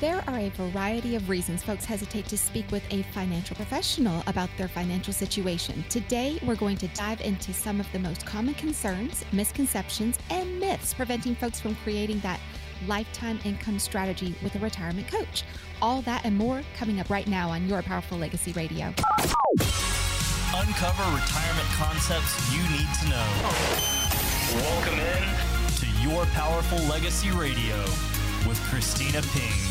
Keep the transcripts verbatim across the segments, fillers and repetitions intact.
There are a variety of reasons folks hesitate to speak with a financial professional about their financial situation. Today, we're going to dive into some of the most common concerns, misconceptions, and myths preventing folks from creating that lifetime income strategy with a retirement coach. All that and more coming up right now on Your Powerful Legacy Radio. Uncover retirement concepts you need to know. Welcome in to Your Powerful Legacy Radio with Kristina Ping.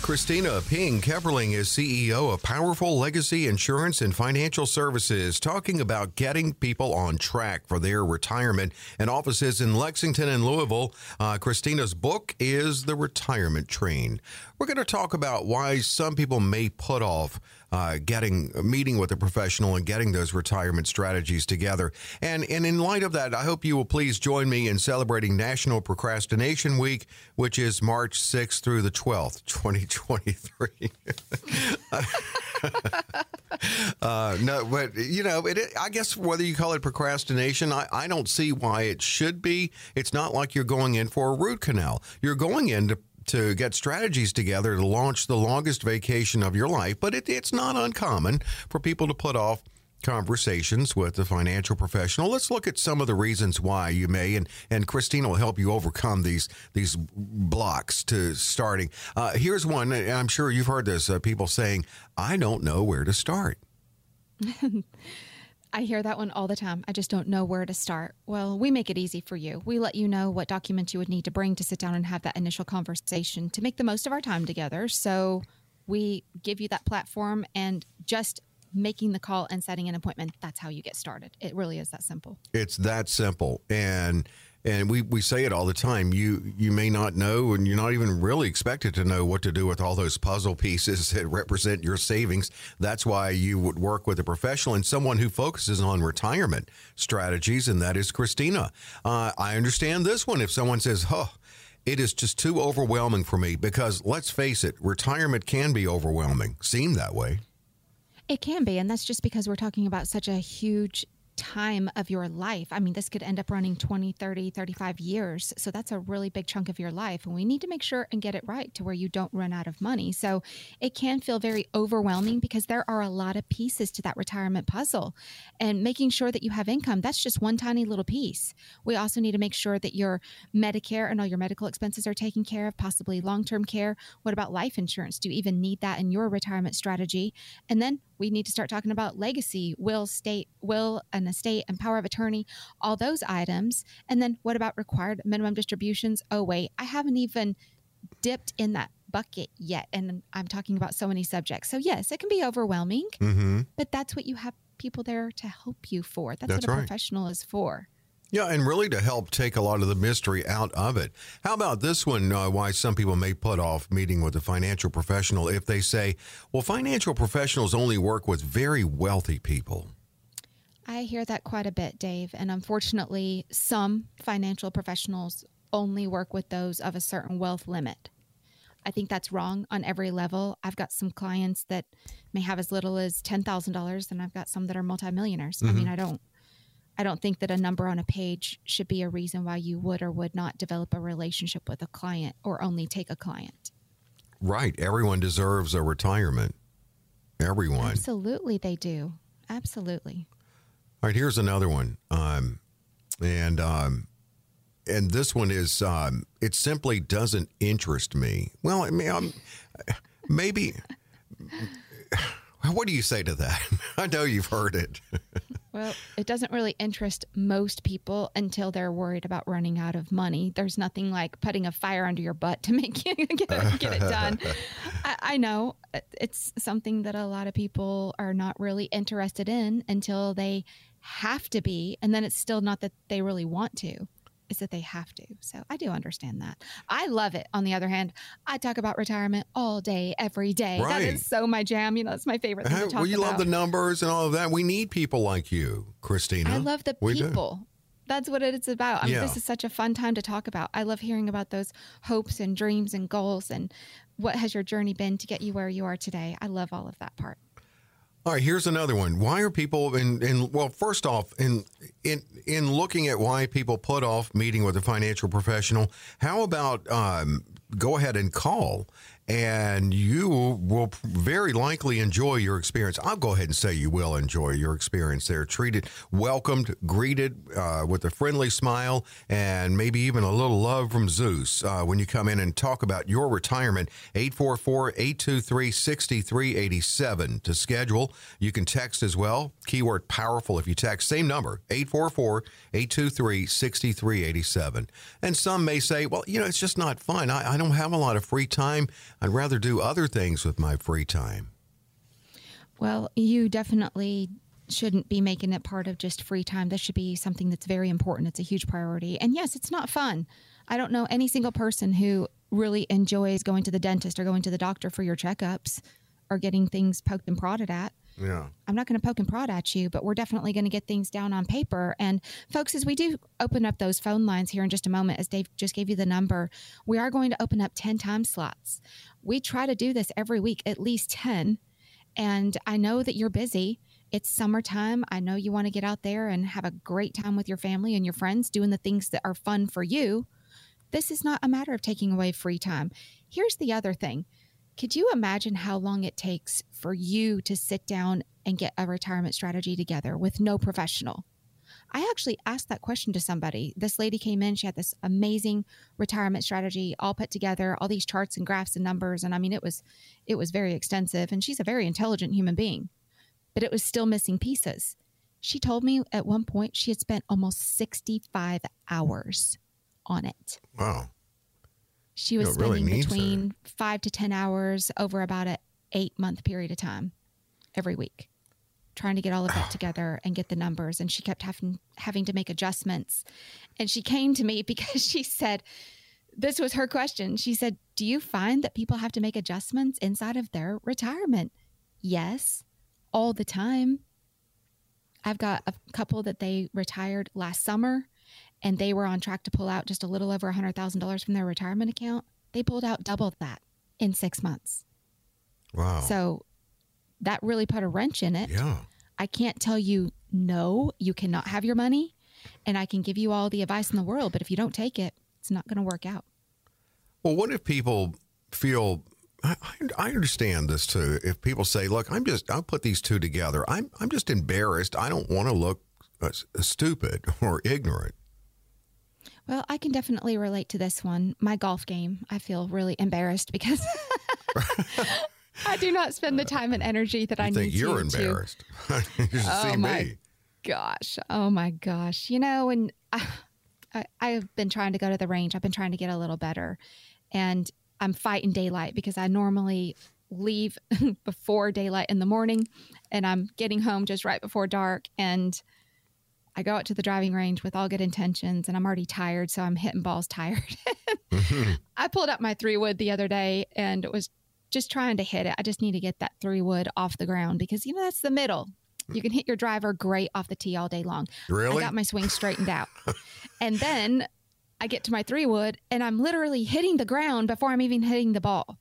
Kristina Ping Kepperling is C E O of Powerful Legacy Insurance and Financial Services, talking about getting people on track for their retirement, and offices in Lexington and Louisville. Uh, Kristina's book is The Retirement Train. We're going to talk about why some people may put off Uh, getting meeting with a professional and getting those retirement strategies together. And, and in light of that, I hope you will please join me in celebrating National Procrastination Week, which is March sixth through the twelfth, twenty twenty-three. uh, no, but, you know, it, I guess whether you call it procrastination, I, I don't see why it should be. It's not like you're going in for a root canal. You're going in to to get strategies together to launch the longest vacation of your life. But it, it's not uncommon for people to put off conversations with a financial professional. Let's look at some of the reasons why you may, and, and Kristina will help you overcome these these blocks to starting. Uh, here's one, and I'm sure you've heard this, uh, people saying, I don't know where to start. I hear that one all the time. I just don't know where to start. Well, we make it easy for you. We let you know what documents you would need to bring to sit down and have that initial conversation to make the most of our time together. So we give you that platform, and just making the call and setting an appointment, that's how you get started. It really is that simple. It's that simple. And and we, we say it all the time. You you may not know, and you're not even really expected to know what to do with all those puzzle pieces that represent your savings. That's why you would work with a professional and someone who focuses on retirement strategies, and that is Kristina. Uh, I understand this one. If someone says, oh, it is just too overwhelming for me, because let's face it, retirement can be overwhelming. Seem that way. It can be, and that's just because we're talking about such a huge time of your life. I mean, this could end up running twenty, thirty, thirty-five years. So that's a really big chunk of your life. And we need to make sure and get it right to where you don't run out of money. So it can feel very overwhelming because there are a lot of pieces to that retirement puzzle, and making sure that you have income. That's just one tiny little piece. We also need to make sure that your Medicare and all your medical expenses are taken care of, possibly long-term care. What about life insurance? Do you even need that in your retirement strategy? And then we need to start talking about legacy, will, state, will, an estate, and power of attorney, all those items. And then what about required minimum distributions? Oh, wait, I haven't even dipped in that bucket yet. And I'm talking about so many subjects. So yes, it can be overwhelming, mm-hmm. but that's what you have people there to help you for. That's, that's what a right. professional is for. Yeah, and really to help take a lot of the mystery out of it. How about this one, uh, why some people may put off meeting with a financial professional if they say, well, financial professionals only work with very wealthy people. I hear that quite a bit, Dave. And unfortunately, some financial professionals only work with those of a certain wealth limit. I think that's wrong on every level. I've got some clients that may have as little as ten thousand dollars, and I've got some that are multimillionaires. Mm-hmm. I mean, I don't. I don't think that a number on a page should be a reason why you would or would not develop a relationship with a client or only take a client. Right. Everyone deserves a retirement. Everyone. Absolutely, they do. Absolutely. All right. Here's another one. Um, and um, and this one is, um, it simply doesn't interest me. Well, I mean, I'm, maybe... What do you say to that? I know you've heard it. Well, it doesn't really interest most people until they're worried about running out of money. There's nothing like putting a fire under your butt to make you get it, get it done. I, I know it's something that a lot of people are not really interested in until they have to be. And then it's still not that they really want to. It's that they have to. So I do understand that. I love it. On the other hand, I talk about retirement all day, every day. Right. That is so my jam. You know, it's my favorite thing I, to talk well, you about. You love the numbers and all of that. We need people like you, Kristina. I love the we people. Do. That's what it's about. I mean, yeah. This is such a fun time to talk about. I love hearing about those hopes and dreams and goals, and what has your journey been to get you where you are today. I love all of that part. All right, here's another one. Why are people in, in well, first off, in in in looking at why people put off meeting with a financial professional, how about um, go ahead and call, and you will very likely enjoy your experience. I'll go ahead and say you will enjoy your experience there. Treated, welcomed, greeted uh, with a friendly smile, and maybe even a little love from Zeus uh, when you come in and talk about your retirement. Eight four four, eight two three, six three eight seven to schedule. You can text as well, keyword powerful if you text, same number, eight four four, eight two three, six three eight seven. And some may say, well, you know, it's just not fun. I, I don't have a lot of free time. I'd rather do other things with my free time. Well, you definitely shouldn't be making it part of just free time. That should be something that's very important. It's a huge priority. And yes, it's not fun. I don't know any single person who really enjoys going to the dentist or going to the doctor for your checkups or getting things poked and prodded at. Yeah, I'm not going to poke and prod at you, but we're definitely going to get things down on paper. And folks, as we do open up those phone lines here in just a moment, as Dave just gave you the number, we are going to open up ten time slots. We try to do this every week, at least ten. And I know that you're busy. It's summertime. I know you want to get out there and have a great time with your family and your friends doing the things that are fun for you. This is not a matter of taking away free time. Here's the other thing. Could you imagine how long it takes for you to sit down and get a retirement strategy together with no professional? I actually asked that question to somebody. This lady came in. She had this amazing retirement strategy all put together, all these charts and graphs and numbers. And I mean, it was it was very extensive. And she's a very intelligent human being, but it was still missing pieces. She told me at one point she had spent almost sixty-five hours on it. Wow. She was no, spending really between her. five to ten hours over about an eight-month period of time every week, trying to get all of that together and get the numbers. And she kept having, having to make adjustments. And she came to me because she said, this was her question. She said, do you find that people have to make adjustments inside of their retirement? Yes, all the time. I've got a couple that they retired last summer, and they were on track to pull out just a little over one hundred thousand dollars from their retirement account. They pulled out double that in six months. Wow. So that really put a wrench in it. Yeah. I can't tell you, no, you cannot have your money. And I can give you all the advice in the world, but if you don't take it, it's not going to work out. Well, what if people feel... I, I understand this too. If people say, look, I'm just, I'll put these two together. I'm, I'm just embarrassed. I don't want to look uh, stupid or ignorant. Well, I can definitely relate to this one. My golf game, I feel really embarrassed because I do not spend the time and energy that I need to. I think you're embarrassed. You should see me. Gosh. Oh my gosh. You know, and I, I, I've been trying to go to the range. I've been trying to get a little better, and I'm fighting daylight because I normally leave before daylight in the morning, and I'm getting home just right before dark, and I go out to the driving range with all good intentions, and I'm already tired, so I'm hitting balls tired. Mm-hmm. I pulled up my three wood the other day and was just trying to hit it. I just need to get that three wood off the ground because, you know, that's the middle. You can hit your driver great off the tee all day long. Really? I got my swing straightened out. And then I get to my three wood, and I'm literally hitting the ground before I'm even hitting the ball.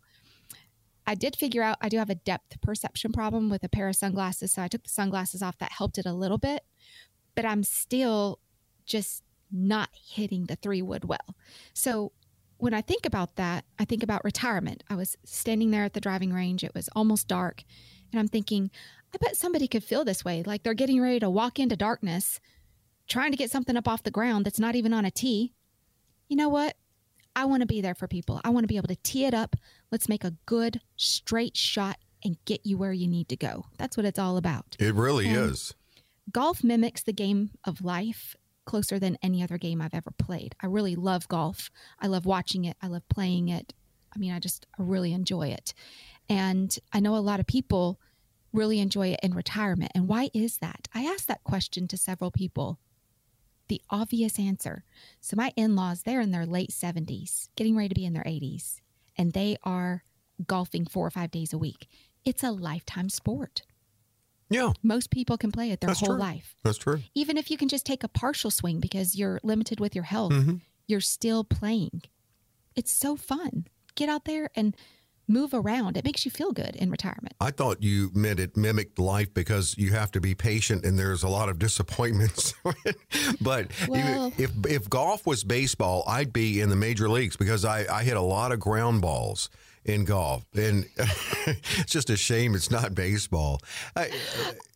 I did figure out I do have a depth perception problem with a pair of sunglasses, so I took the sunglasses off. That helped it a little bit. But I'm still just not hitting the three wood well. So when I think about that, I think about retirement. I was standing there at the driving range. It was almost dark. And I'm thinking, I bet somebody could feel this way. Like they're getting ready to walk into darkness, trying to get something up off the ground that's not even on a tee. You know what? I want to be there for people. I want to be able to tee it up. Let's make a good straight shot and get you where you need to go. That's what it's all about. It really and is. Golf mimics the game of life closer than any other game I've ever played. I really love golf. I love watching it. I love playing it. I mean, I just I really enjoy it. And I know a lot of people really enjoy it in retirement. And why is that? I asked that question to several people. The obvious answer. So my in-laws, they're in their late seventies, getting ready to be in their eighties, and they are golfing four or five days a week. It's a lifetime sport. Yeah. Most people can play it their That's whole true. life. That's true. Even if you can just take a partial swing because you're limited with your health, mm-hmm. you're still playing. It's so fun. Get out there and move around. It makes you feel good in retirement. I thought you meant it mimicked life because you have to be patient and there's a lot of disappointments. But well, if if golf was baseball, I'd be in the major leagues because I, I hit a lot of ground balls in golf. And it's just a shame it's not baseball. I,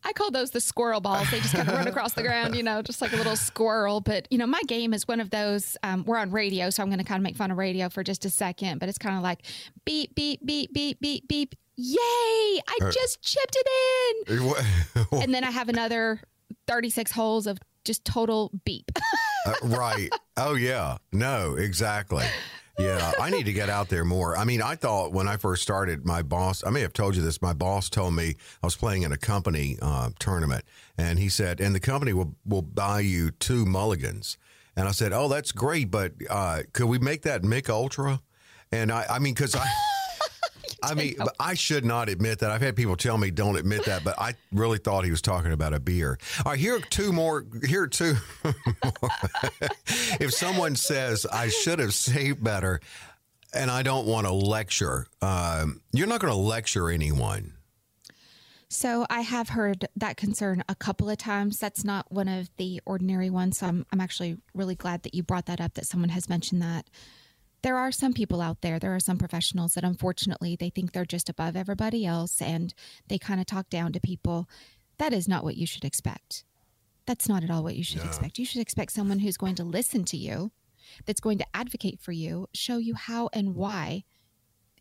I call those the squirrel balls. They just kind of run across the ground, you know, just like a little squirrel. But, you know, my game is one of those, um, we're on radio, so I'm going to kind of make fun of radio for just a second, but it's kind of like beep, beep, beep, beep, beep, beep. Yay! I just chipped it in! And then I have another thirty-six holes of just total beep. uh, right. Oh, yeah. No, exactly. Yeah, I need to get out there more. I mean, I thought when I first started, my boss, I may have told you this, my boss told me I was playing in a company uh, tournament, and he said, and the company will, will buy you two mulligans. And I said, oh, that's great, but uh, could we make that Mick Ultra? And I, I mean, because I... I mean, I should not admit that. I've had people tell me don't admit that, but I really thought he was talking about a beer. All right, here are two more. Here are two more. If someone says, I should have saved better, and I don't want to lecture, um, you're not going to lecture anyone. So I have heard that concern a couple of times. That's not one of the ordinary ones. So I'm, I'm actually really glad that you brought that up, that someone has mentioned that. There are some people out there, there are some professionals that unfortunately they think they're just above everybody else and they kind of talk down to people. That is not what you should expect. That's not at all what you should yeah. expect. You should expect someone who's going to listen to you, that's going to advocate for you, show you how and why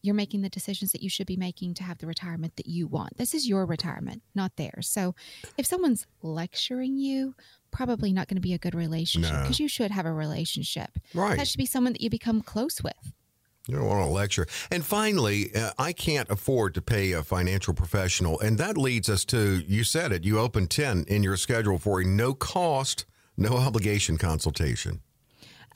you're making the decisions that you should be making to have the retirement that you want. This is your retirement, not theirs. So if someone's lecturing you, probably not going to be a good relationship because no. you should have a relationship. Right. That should be someone that you become close with. You don't want to lecture. And finally, uh, I can't afford to pay a financial professional. And that leads us to, you said it, you open ten in your schedule for a no cost, no obligation consultation.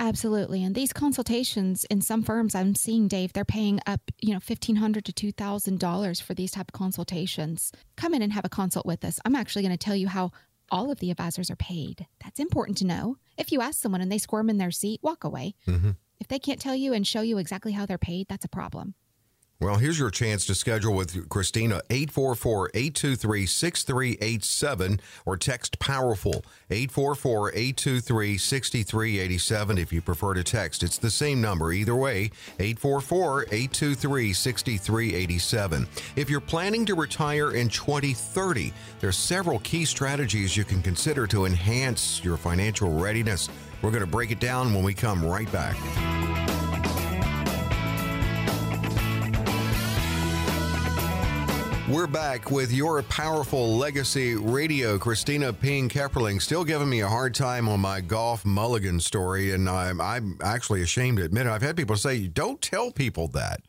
Absolutely. And these consultations in some firms I'm seeing, Dave, they're paying up, you know, fifteen hundred to two thousand dollars for these type of consultations. Come in and have a consult with us. I'm actually going to tell you how all of the advisors are paid. That's important to know. If you ask someone and they squirm in their seat, walk away. Mm-hmm. If they can't tell you and show you exactly how they're paid, that's a problem. Well, here's your chance to schedule with Kristina, eight four four, eight two three, six three eight seven, or text POWERFUL, eight four four, eight two three, six three eight seven if you prefer to text. It's the same number either way, eight four four, eight two three, six three eight seven. If you're planning to retire in twenty thirty, there are several key strategies you can consider to enhance your financial readiness. We're going to break it down when we come right back. We're back with Your Powerful Legacy Radio. Kristina Ping Kepperling still giving me a hard time on my golf mulligan story, and I'm, I'm actually ashamed to admit it. I've had people say, don't tell people that,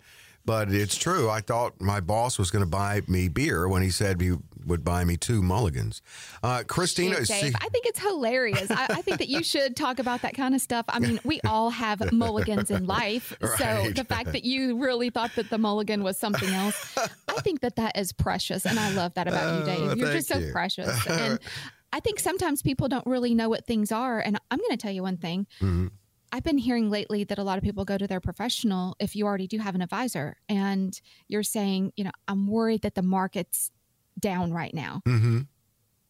but it's true. I thought my boss was going to buy me beer when he said he would buy me two mulligans. Uh, Kristina, Dave, I think it's hilarious. I, I think that you should talk about that kind of stuff. I mean, we all have mulligans in life. Right. So the fact that you really thought that the mulligan was something else, I think that that is precious. And I love that about uh, you, Dave. You're just so you. precious. And I think sometimes people don't really know what things are. And I'm going to tell you one thing. Mm-hmm. I've been hearing lately that a lot of people go to their professional if you already do have an advisor and you're saying, you know, I'm worried that the market's down right now. Mm-hmm.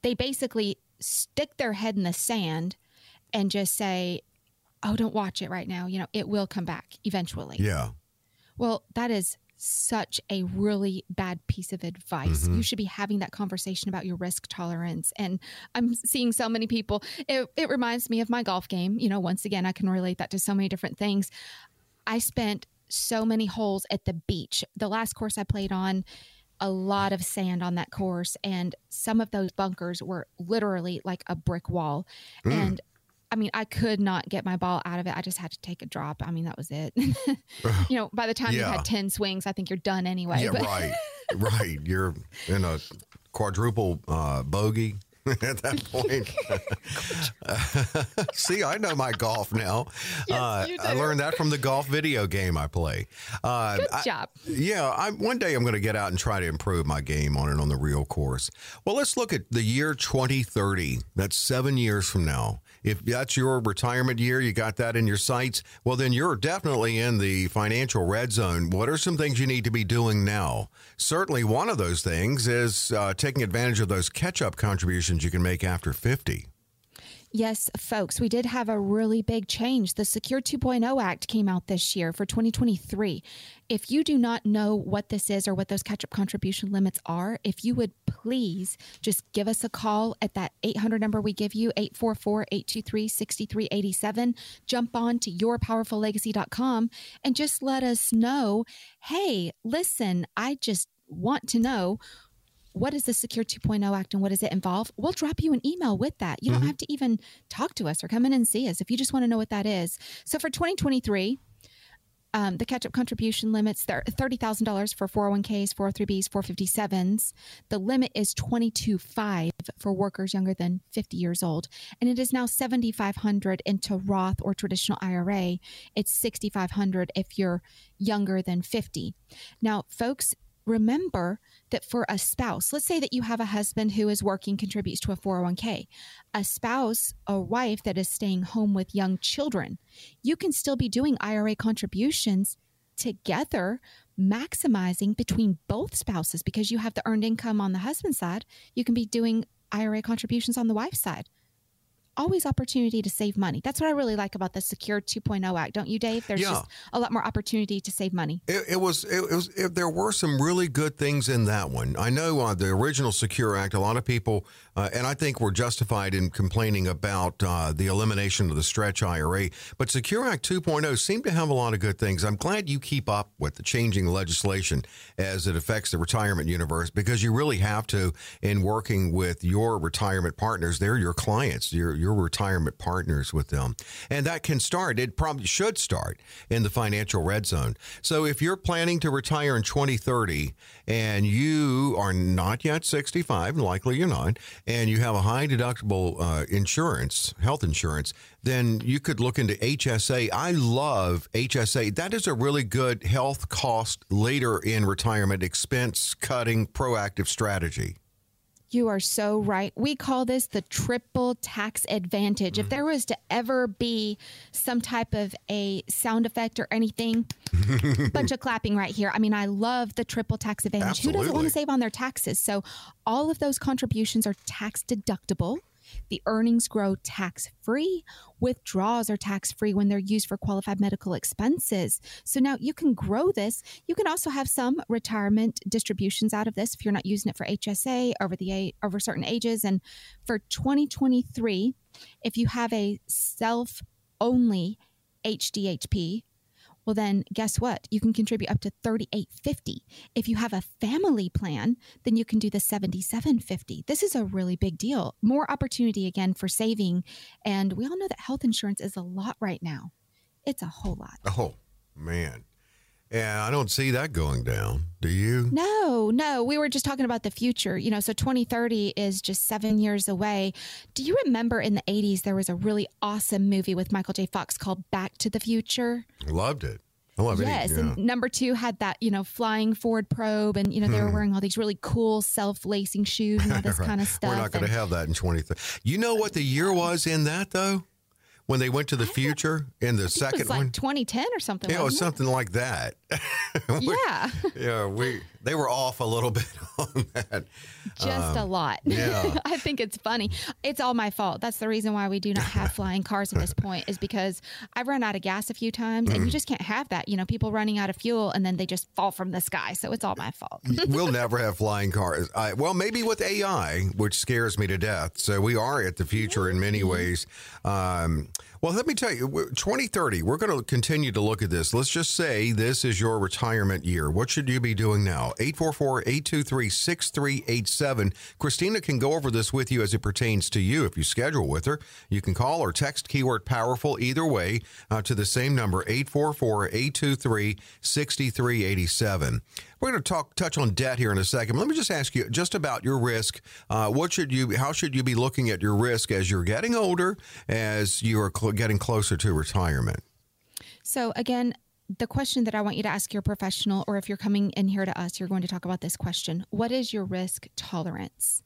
They basically stick their head in the sand and just say, oh, don't watch it right now. You know, it will come back eventually. Yeah. Well, that is such a really bad piece of advice. Mm-hmm. You should be having that conversation about your risk tolerance. And I'm seeing so many people. It, it reminds me of my golf game. You know, once again, I can relate that to so many different things. I spent so many holes at the beach. The last course I played on, a lot of sand on that course. And some of those bunkers were literally like a brick wall. Mm. And I mean, I could not get my ball out of it. I just had to take a drop. I mean, that was it. You know, by the time yeah. you had ten swings, I think you're done anyway. Yeah, but right. Right. You're in a quadruple uh, bogey at that point. uh, see, I know my golf now. Yes, uh, you do. I learned that from the golf video game I play. Uh, Good I, job. Yeah. I, one day I'm going to get out and try to improve my game on it on the real course. Well, let's look at the year twenty thirty. That's seven years from now. If that's your retirement year, you got that in your sights, well, then you're definitely in the financial red zone. What are some things you need to be doing now? Certainly one of those things is uh, taking advantage of those catch-up contributions you can make after fifty. Yes, folks, we did have a really big change. The Secure two point oh Act came out this year for twenty twenty-three. If you do not know what this is or what those catch-up contribution limits are, if you would please just give us a call at that eight hundred number we give you, eight four four, eight two three, six three eight seven. Jump on to your powerful legacy dot com and just let us know, hey, listen, I just want to know, what is the Secure two point oh Act and what does it involve? We'll drop you an email with that. You mm-hmm. don't have to even talk to us or come in and see us if you just want to know what that is. So for twenty twenty-three, um, the catch-up contribution limits, they're thirty thousand dollars for four oh one Ks, four oh three Bs, four fifty-sevens. The limit is twenty-two thousand five hundred dollars for workers younger than fifty years old. And it is now seven thousand five hundred dollars into Roth or traditional I R A. It's six thousand five hundred dollars if you're younger than fifty. Now, folks, remember that for a spouse, let's say that you have a husband who is working, contributes to a four oh one K, a spouse, a wife that is staying home with young children, you can still be doing I R A contributions together, maximizing between both spouses because you have the earned income on the husband's side. You can be doing I R A contributions on the wife's side. Always opportunity to save money. That's what I really like about the Secure two point oh Act, don't you, Dave? There's yeah. just a lot more opportunity to save money. It, it was, it, it was it, there were some really good things in that one. I know uh, the original Secure Act, a lot of people, uh, and I think we're justified in complaining about uh, the elimination of the stretch I R A, but Secure Act two point oh seemed to have a lot of good things. I'm glad you keep up with the changing legislation as it affects the retirement universe, because you really have to in working with your retirement partners. They're your clients. Your your retirement partners with them. And that can start, it probably should start in the financial red zone. So if you're planning to retire in twenty thirty and you are not yet sixty-five, likely you're not, and you have a high deductible uh, insurance, health insurance, then you could look into H S A. I love H S A. That is a really good health cost later in retirement expense cutting proactive strategy. You are so right. We call this the triple tax advantage. Mm-hmm. If there was to ever be some type of a sound effect or anything, bunch of clapping right here. I mean, I love the triple tax advantage. Absolutely. Who doesn't want to save on their taxes? So all of those contributions are tax deductible. The earnings grow tax-free. Withdrawals are tax-free when they're used for qualified medical expenses. So now you can grow this. You can also have some retirement distributions out of this if you're not using it for H S A over the over certain ages. And for twenty twenty-three, if you have a self-only H D H P, well, then guess what? You can contribute up to thirty-eight fifty. If you have a family plan, then you can do the seventy-seven fifty. This is a really big deal. More opportunity again for saving. And we all know that health insurance is a lot right now. It's a whole lot. Oh, man. Yeah, I don't see that going down. Do you? No, no. We were just talking about the future. You know, so twenty thirty is just seven years away. Do you remember in the eighties, there was a really awesome movie with Michael J. Fox called Back to the Future? Loved it. I love yes, it. Yes. Yeah. And number two had that, you know, flying Ford probe, and, you know, they were wearing all these really cool self-lacing shoes and all this right. kind of stuff. We're not going to have that in twenty thirty. You know what the year was in that, though? When they went to the future in the second one, it was like twenty ten or something. Yeah, it was something like that. we, yeah, yeah, we they were off a little bit on that. Just um, a lot. Yeah, I think it's funny. It's all my fault. That's the reason why we do not have flying cars at this point, is because I've run out of gas a few times, and mm. you just can't have that. You know, people running out of fuel and then they just fall from the sky. So it's all my fault. We'll never have flying cars. I, well, maybe with A I, which scares me to death. So we are at the future in many ways. Um, Well, let me tell you, twenty thirty, we're going to continue to look at this. Let's just say this is your retirement year. What should you be doing now? eight four four, eight two three, six three eight seven. Kristina can go over this with you as it pertains to you. If you schedule with her, you can call or text keyword powerful either way uh, to the same number, eight four four, eight two three, six three eight seven. We're going to talk touch on debt here in a second. Let me just ask you just about your risk. Uh, what should you? How should you be looking at your risk as you're getting older, as you are cl- getting closer to retirement? So again, the question that I want you to ask your professional, or if you're coming in here to us, you're going to talk about this question: what is your risk tolerance?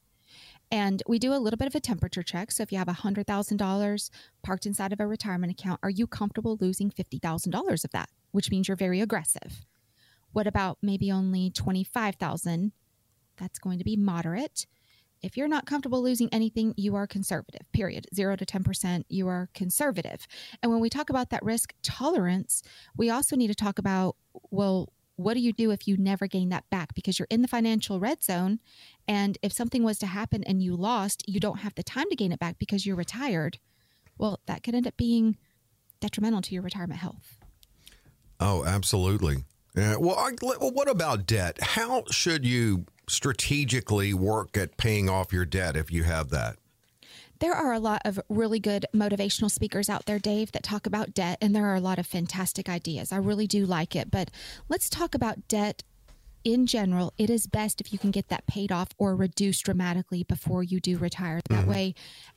And we do a little bit of a temperature check. So if you have one hundred thousand dollars parked inside of a retirement account, are you comfortable losing fifty thousand dollars of that? Which means you're very aggressive. What about maybe only twenty-five thousand dollars? That's going to be moderate. If you're not comfortable losing anything, you are conservative, period. Zero to ten percent, you are conservative. And when we talk about that risk tolerance, we also need to talk about, well, what do you do if you never gain that back? Because you're in the financial red zone. And if something was to happen and you lost, you don't have the time to gain it back because you're retired. Well, that could end up being detrimental to your retirement health. Oh, absolutely. Yeah. Well, I, well, what about debt? How should you strategically work at paying off your debt if you have that? There are a lot of really good motivational speakers out there, Dave, that talk about debt, and there are a lot of fantastic ideas. I really do like it, but let's talk about debt in general. It is best if you can get that paid off or reduced dramatically before you do retire. That mm-hmm. way,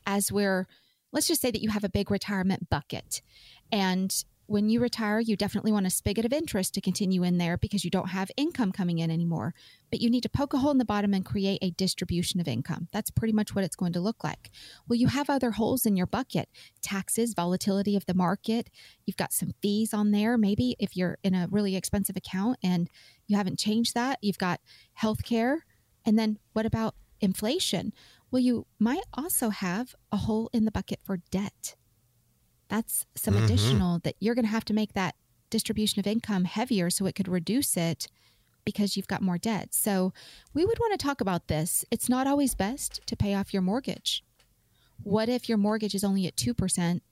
as we're, let's just say that you have a big retirement bucket, and when you retire, you definitely want a spigot of interest to continue in there because you don't have income coming in anymore. But you need to poke a hole in the bottom and create a distribution of income. That's pretty much what it's going to look like. Well, you have other holes in your bucket, taxes, volatility of the market. You've got some fees on there. Maybe if you're in a really expensive account and you haven't changed that, you've got healthcare. And then what about inflation? Well, you might also have a hole in the bucket for debt. That's some mm-hmm. additional that you're going to have to make that distribution of income heavier so it could reduce it because you've got more debt. So we would want to talk about this. It's not always best to pay off your mortgage. What if your mortgage is only at two percent,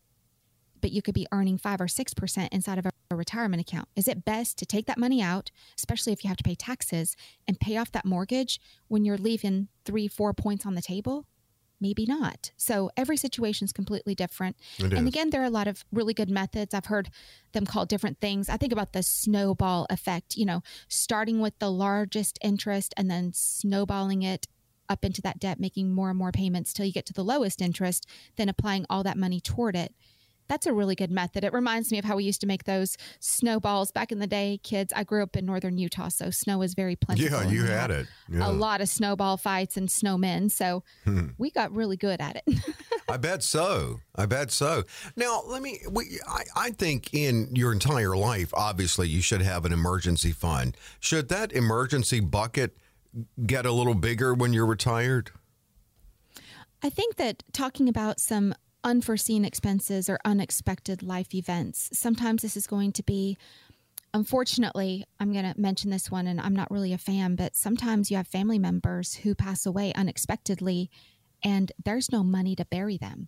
but you could be earning five or six percent inside of a retirement account? Is it best to take that money out, especially if you have to pay taxes, and pay off that mortgage when you're leaving three, four points on the table? Maybe not. So every situation is completely different. It and is. Again, there are a lot of really good methods. I've heard them called different things. I think about the snowball effect, you know, starting with the largest interest and then snowballing it up into that debt, making more and more payments till you get to the lowest interest, then applying all that money toward it. That's a really good method. It reminds me of how we used to make those snowballs back in the day, kids. I grew up in northern Utah, so snow is very plentiful. Yeah, you had it. Yeah. A lot of snowball fights and snowmen, so hmm. we got really good at it. I bet so. I bet so. Now, let me. We, I, I think in your entire life, obviously, you should have an emergency fund. Should that emergency bucket get a little bigger when you're retired? I think that talking about some unforeseen expenses or unexpected life events. Sometimes this is going to be, unfortunately, I'm going to mention this one and I'm not really a fan, but sometimes you have family members who pass away unexpectedly and there's no money to bury them.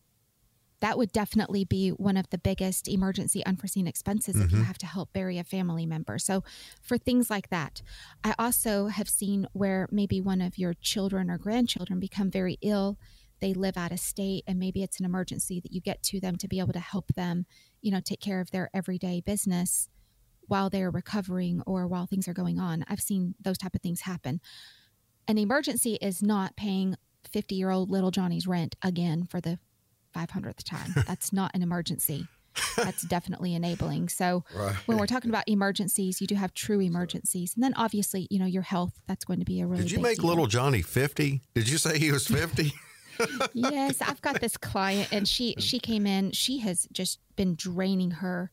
That would definitely be one of the biggest emergency unforeseen expenses mm-hmm. if you have to help bury a family member. So for things like that, I also have seen where maybe one of your children or grandchildren become very ill. They live out of state and maybe it's an emergency that you get to them to be able to help them, you know, take care of their everyday business while they're recovering or while things are going on. I've seen those type of things happen. An emergency is not paying fifty-year-old little Johnny's rent again for the five hundredth time. That's not an emergency. That's definitely enabling. So right. when we're talking about emergencies, you do have true emergencies. And then obviously, you know, your health, that's going to be a really Did you big make deal. Little Johnny fifty? Did you say he was fifty? Yes, I've got this client and she, she came in, she has just been draining her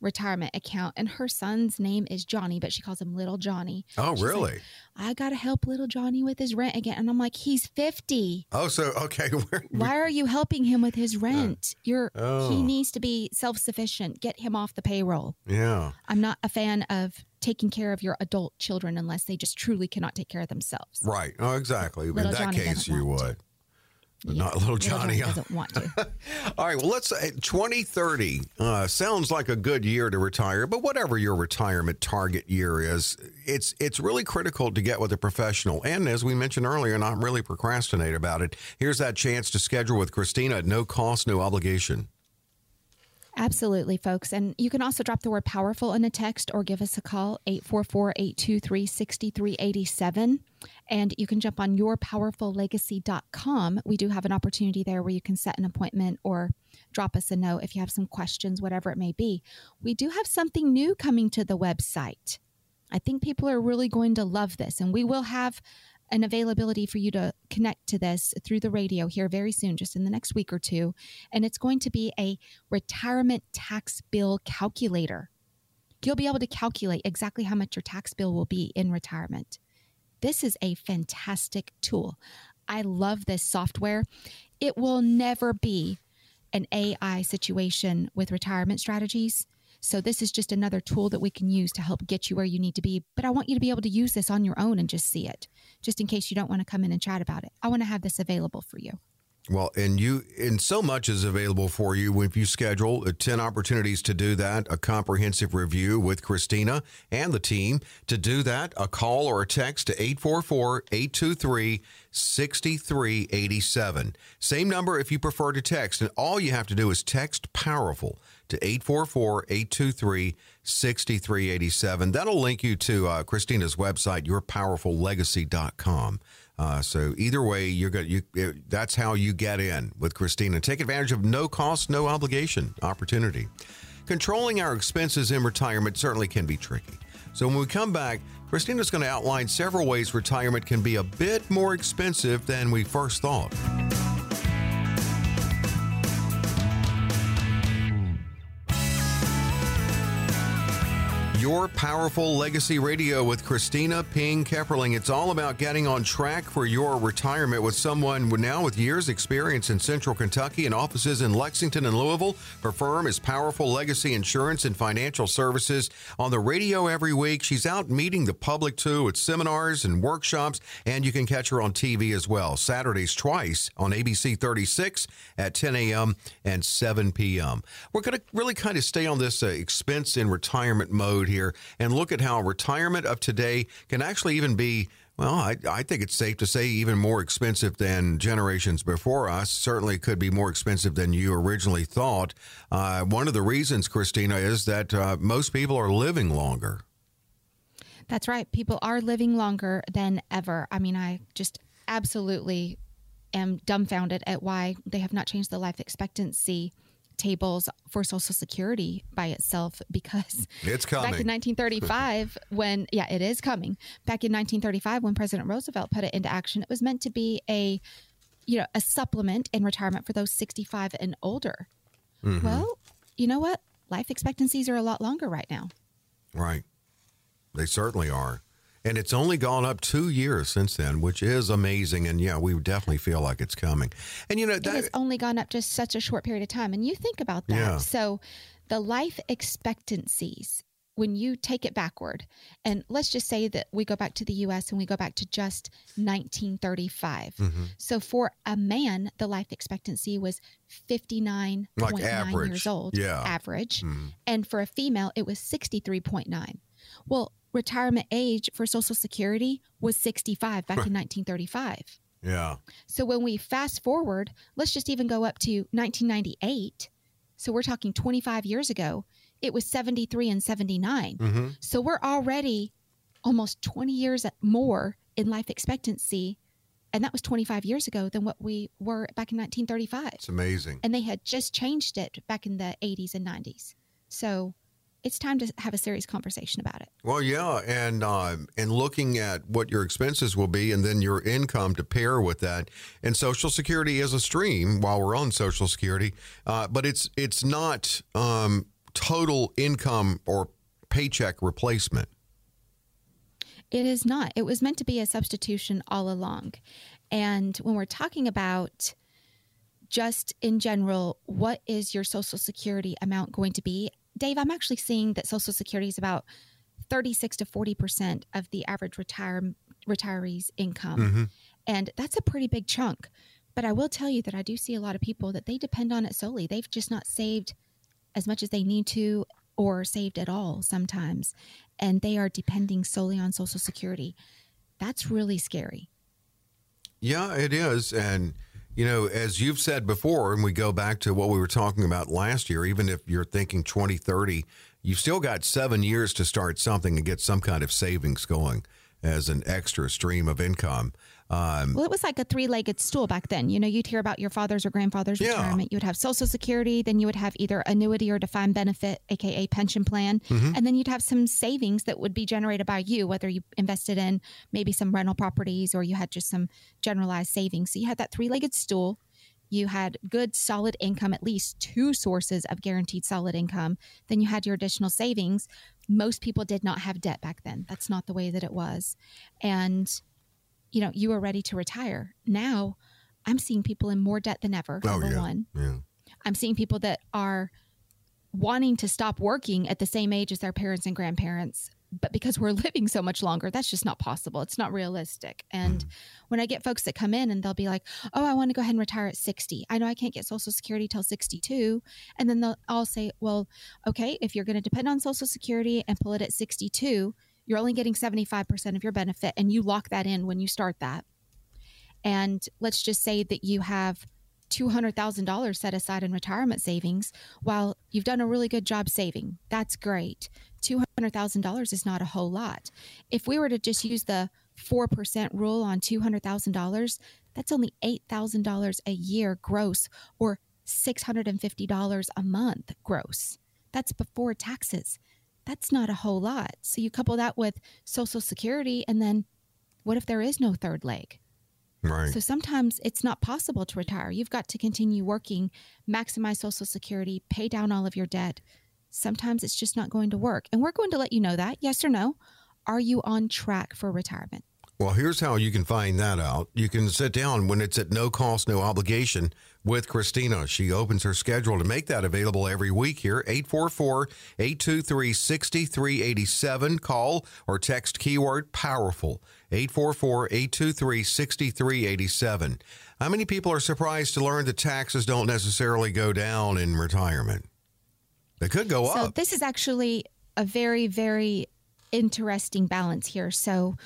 retirement account and her son's name is Johnny, but she calls him Little Johnny. Oh, She's really? Like, I got to help Little Johnny with his rent again. And I'm like, he's fifty. Oh, so, okay. We're, Why are you helping him with his rent? Uh, You're, oh. He needs to be self-sufficient. Get him off the payroll. Yeah. I'm not a fan of taking care of your adult children unless they just truly cannot take care of themselves. Right. Oh, exactly. Little In that Johnny case, you would. Yeah, not little Johnny. Little Johnny doesn't want to. All right. Well, let's say twenty thirty uh, sounds like a good year to retire, but whatever your retirement target year is, it's it's really critical to get with a professional. And as we mentioned earlier, not really procrastinate about it. Here's that chance to schedule with Kristina at no cost, no obligation. Absolutely, folks. And you can also drop the word powerful in a text or give us a call, eight four four, eight two three, six three eight seven. And you can jump on your powerful legacy dot com. We do have an opportunity there where you can set an appointment or drop us a note if you have some questions, whatever it may be. We do have something new coming to the website. I think people are really going to love this. And we will have an availability for you to connect to this through the radio here very soon, just in the next week or two. And it's going to be a retirement tax bill calculator. You'll be able to calculate exactly how much your tax bill will be in retirement. This is a fantastic tool. I love this software. It will never be an A I situation with retirement strategies. So this is just another tool that we can use to help get you where you need to be. But I want you to be able to use this on your own and just see it, just in case you don't want to come in and chat about it. I want to have this available for you. Well, and you, and so much is available for you if you schedule ten opportunities to do that, a comprehensive review with Kristina and the team. To do that, a call or a text to eight four four, eight two three, six three eight seven. Same number if you prefer to text, and all you have to do is text POWERFUL to eight four four, eight two three, six three eight seven. That'll link you to uh, Kristina's website, your powerful legacy dot com. Uh, so either way, you're gonna, you, it, that's how you get in with Kristina. Take advantage of no cost, no obligation opportunity. Controlling our expenses in retirement certainly can be tricky. So when we come back, Kristina's going to outline several ways retirement can be a bit more expensive than we first thought. Your Powerful Legacy Radio with Kristina Ping Kepperling. It's all about getting on track for your retirement with someone now with years experience in Central Kentucky and offices in Lexington and Louisville. Her firm is Powerful Legacy Insurance and Financial Services. On the radio every week, she's out meeting the public too at seminars and workshops, and you can catch her on T V as well. Saturdays twice on A B C thirty-six at ten a.m. and seven p.m. We're going to really kind of stay on this uh, expense in retirement mode here. Here and look at how retirement of today can actually even be, well, I, I think it's safe to say even more expensive than generations before us. Certainly could be more expensive than you originally thought. Uh, one of the reasons, Kristina, is that uh, most people are living longer. That's right. People are living longer than ever. I mean, I just absolutely am dumbfounded at why they have not changed the life expectancy tables for Social Security by itself, because it's coming. Back in nineteen thirty-five when, yeah, it is coming. Back in nineteen thirty-five when President Roosevelt put it into action, it was meant to be a, you know, a supplement in retirement for those sixty-five and older. Mm-hmm. Well, you know what? Life expectancies are a lot longer right now. Right. They certainly are. And it's only gone up two years since then, which is amazing. And yeah, we definitely feel like it's coming. And you know, that has only gone up just such a short period of time. And you think about that. Yeah. So the life expectancies, when you take it backward, and let's just say that we go back to the U S and we go back to just nineteen thirty-five. Mm-hmm. So for a man, the life expectancy was fifty-nine point nine like years old, yeah. average. Mm-hmm. And for a female, it was sixty-three point nine. Well, retirement age for Social Security was sixty-five back in nineteen thirty-five. Yeah. So when we fast forward, let's just even go up to nineteen ninety-eight. So we're talking twenty-five years ago, it was seventy-three and seventy-nine. Mm-hmm. So we're already almost twenty years more in life expectancy. And that was twenty-five years ago than what we were back in nineteen thirty-five. It's amazing. And they had just changed it back in the eighties and nineties. So it's time to have a serious conversation about it. Well, yeah, and uh, and looking at what your expenses will be and then your income to pair with that. And Social Security is a stream while we're on Social Security, uh, but it's it's not um, total income or paycheck replacement. It is not. It was meant to be a substitution all along. And when we're talking about just in general, what is your Social Security amount going to be? Dave, I'm actually seeing that Social Security is about thirty-six to forty percent of the average retire, retiree's income. Mm-hmm. And that's a pretty big chunk. But I will tell you that I do see a lot of people that they depend on it solely. They've just not saved as much as they need to or saved at all sometimes. And they are depending solely on Social Security. That's really scary. Yeah, it is. And you know, as you've said before, and we go back to what we were talking about last year, even if you're thinking twenty thirty, you've still got seven years to start something and get some kind of savings going as an extra stream of income. Um, well, it was like a three-legged stool back then. You know, you'd hear about your father's or grandfather's yeah. retirement. You would have Social Security. Then you would have either annuity or defined benefit, A K A pension plan. Mm-hmm. And then you'd have some savings that would be generated by you, whether you invested in maybe some rental properties or you had just some generalized savings. So you had that three-legged stool. You had good, solid income, at least two sources of guaranteed solid income. Then you had your additional savings. Most people did not have debt back then. That's not the way that it was. And, you know, you were ready to retire. Now, I'm seeing people in more debt than ever. Oh, number yeah. one. Yeah. I'm seeing people that are wanting to stop working at the same age as their parents and grandparents. But because we're living so much longer, that's just not possible. It's not realistic. And mm. when I get folks that come in and they'll be like, oh, I want to go ahead and retire at sixty. I know I can't get Social Security till sixty-two. And then they'll all say, well, okay, if you're going to depend on Social Security and pull it at sixty-two, you're only getting seventy-five percent of your benefit. And you lock that in when you start that. And let's just say that you have two hundred thousand dollars set aside in retirement savings. While you've done a really good job saving, that's great. two hundred thousand dollars is not a whole lot. If we were to just use the four percent rule on two hundred thousand dollars, that's only eight thousand dollars a year gross or six hundred fifty dollars a month gross. That's before taxes. That's not a whole lot. So you couple that with Social Security, and then what if there is no third leg? Right. So sometimes it's not possible to retire. You've got to continue working, maximize Social Security, pay down all of your debt. Sometimes it's just not going to work. And we're going to let you know that, yes or no. Are you on track for retirement? Well, here's how you can find that out. You can sit down when it's at no cost, no obligation with Kristina. She opens her schedule to make that available every week here. eight four four, eight two three, six three eight seven. Call or text keyword powerful. eight four four, eight two three, six three eight seven. How many people are surprised to learn that taxes don't necessarily go down in retirement? They could go up. So this is actually a very, very interesting balance here. So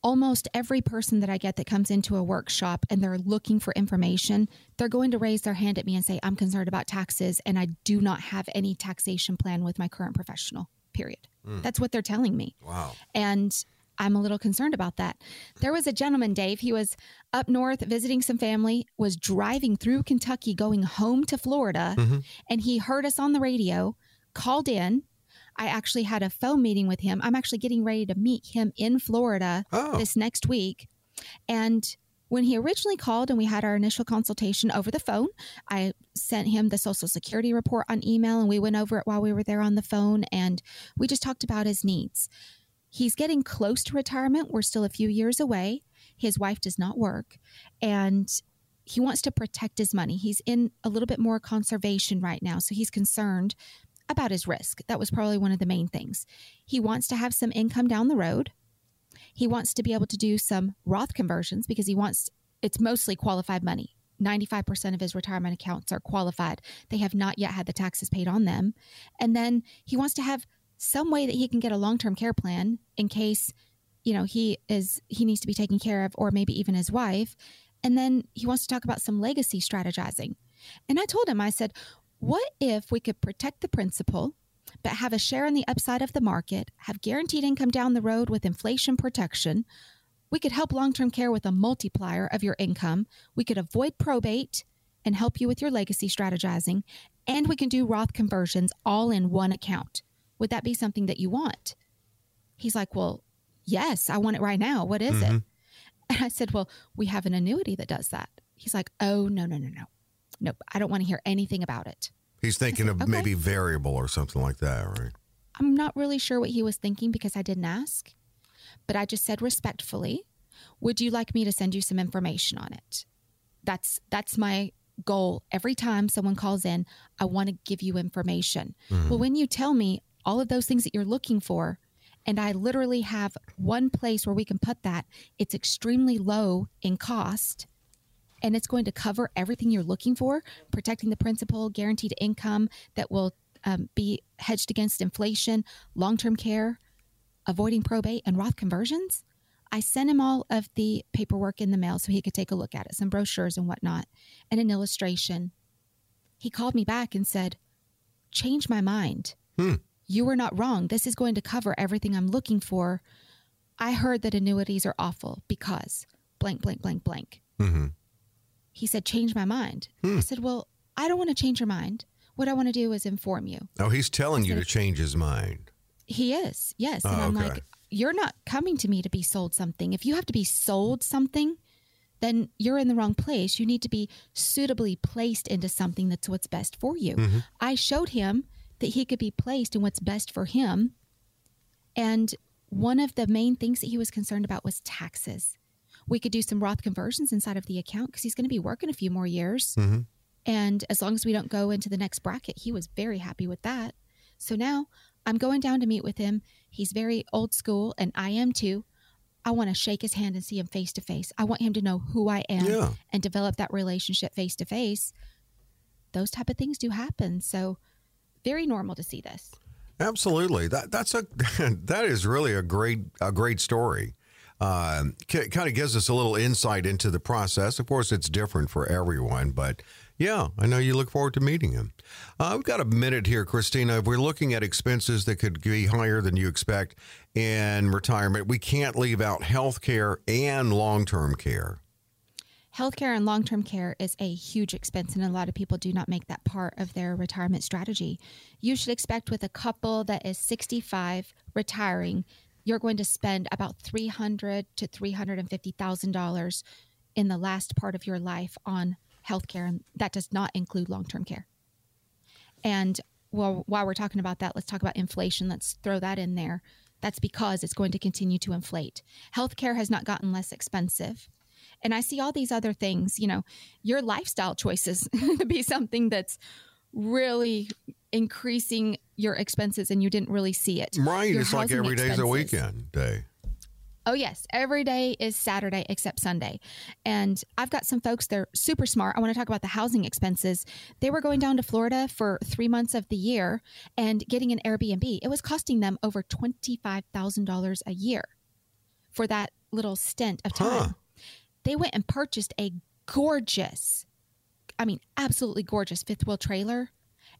almost every person that I get that comes into a workshop and they're looking for information, they're going to raise their hand at me and say, I'm concerned about taxes and I do not have any taxation plan with my current professional, period. Mm. That's what they're telling me. Wow. And I'm a little concerned about that. There was a gentleman, Dave, he was up north visiting some family, was driving through Kentucky, going home to Florida, mm-hmm. and he heard us on the radio, called in. I actually had a phone meeting with him. I'm actually getting ready to meet him in Florida oh. this next week. And when he originally called and we had our initial consultation over the phone, I sent him the Social Security report on email and we went over it while we were there on the phone and we just talked about his needs. He's getting close to retirement. We're still a few years away. His wife does not work, and he wants to protect his money. He's in a little bit more conservation right now, so he's concerned about his risk. That was probably one of the main things. He wants to have some income down the road. He wants to be able to do some Roth conversions because he wants, it's mostly qualified money. ninety-five percent of his retirement accounts are qualified. They have not yet had the taxes paid on them. And then he wants to have some way that he can get a long-term care plan in case, you know, he is, he needs to be taken care of, or maybe even his wife. And then he wants to talk about some legacy strategizing. And I told him, I said, what if we could protect the principal, but have a share in the upside of the market, have guaranteed income down the road with inflation protection? We could help long-term care with a multiplier of your income. We could avoid probate and help you with your legacy strategizing. And we can do Roth conversions all in one account. Would that be something that you want? He's like, well, yes, I want it right now. What is mm-hmm. it? And I said, well, we have an annuity that does that. He's like, oh, no, no, no, no. Nope. I don't want to hear anything about it. He's thinking said, of okay. maybe variable or something like that, right? I'm not really sure what he was thinking because I didn't ask, but I just said respectfully, would you like me to send you some information on it? That's, that's my goal. Every time someone calls in, I want to give you information. Mm-hmm. Well, when you tell me all of those things that you're looking for, and I literally have one place where we can put that, it's extremely low in cost, and it's going to cover everything you're looking for, protecting the principal, guaranteed income that will um, be hedged against inflation, long-term care, avoiding probate, and Roth conversions. I sent him all of the paperwork in the mail so he could take a look at it, some brochures and whatnot, and an illustration. He called me back and said, change my mind. Hmm. You were not wrong. This is going to cover everything I'm looking for. I heard that annuities are awful because blank, blank, blank, blank. Mm-hmm. He said, change my mind. Hmm. I said, well, I don't want to change your mind. What I want to do is inform you. Oh, he's telling said, you to change his mind. He is. Yes. Oh, and I'm okay. like, you're not coming to me to be sold something. If you have to be sold something, then you're in the wrong place. You need to be suitably placed into something that's what's best for you. Mm-hmm. I showed him that he could be placed in what's best for him. And one of the main things that he was concerned about was taxes. We could do some Roth conversions inside of the account because he's going to be working a few more years. Mm-hmm. And as long as we don't go into the next bracket, he was very happy with that. So now I'm going down to meet with him. He's very old school, and I am too. I want to shake his hand and see him face to face. I want him to know who I am yeah. and develop that relationship face to face. Those type of things do happen. So very normal to see this. Absolutely. That that's a that is really a great a great story. Uh, c- kind of gives us a little insight into the process. Of course, it's different for everyone, but yeah, I know you look forward to meeting him. Uh, we've got a minute here, Kristina. If we're looking at expenses that could be higher than you expect in retirement, we can't leave out health care and long-term care. Healthcare and long-term care is a huge expense, and a lot of people do not make that part of their retirement strategy. You should expect with a couple that is sixty-five retiring, you're going to spend about three hundred thousand to three hundred fifty thousand dollars in the last part of your life on healthcare, and that does not include long-term care. And well, while we're talking about that, let's talk about inflation. Let's throw that in there. That's because it's going to continue to inflate. Healthcare has not gotten less expensive. And I see all these other things, you know, your lifestyle choices to be something that's really increasing your expenses and you didn't really see it. Right. Your it's like every expenses. Day's a weekend day. Oh, yes. Every day is Saturday except Sunday. And I've got some folks, they're super smart. I want to talk about the housing expenses. They were going down to Florida for three months of the year and getting an Airbnb. It was costing them over twenty-five thousand dollars a year for that little stint of time. Huh. They went and purchased a gorgeous, I mean, absolutely gorgeous fifth wheel trailer.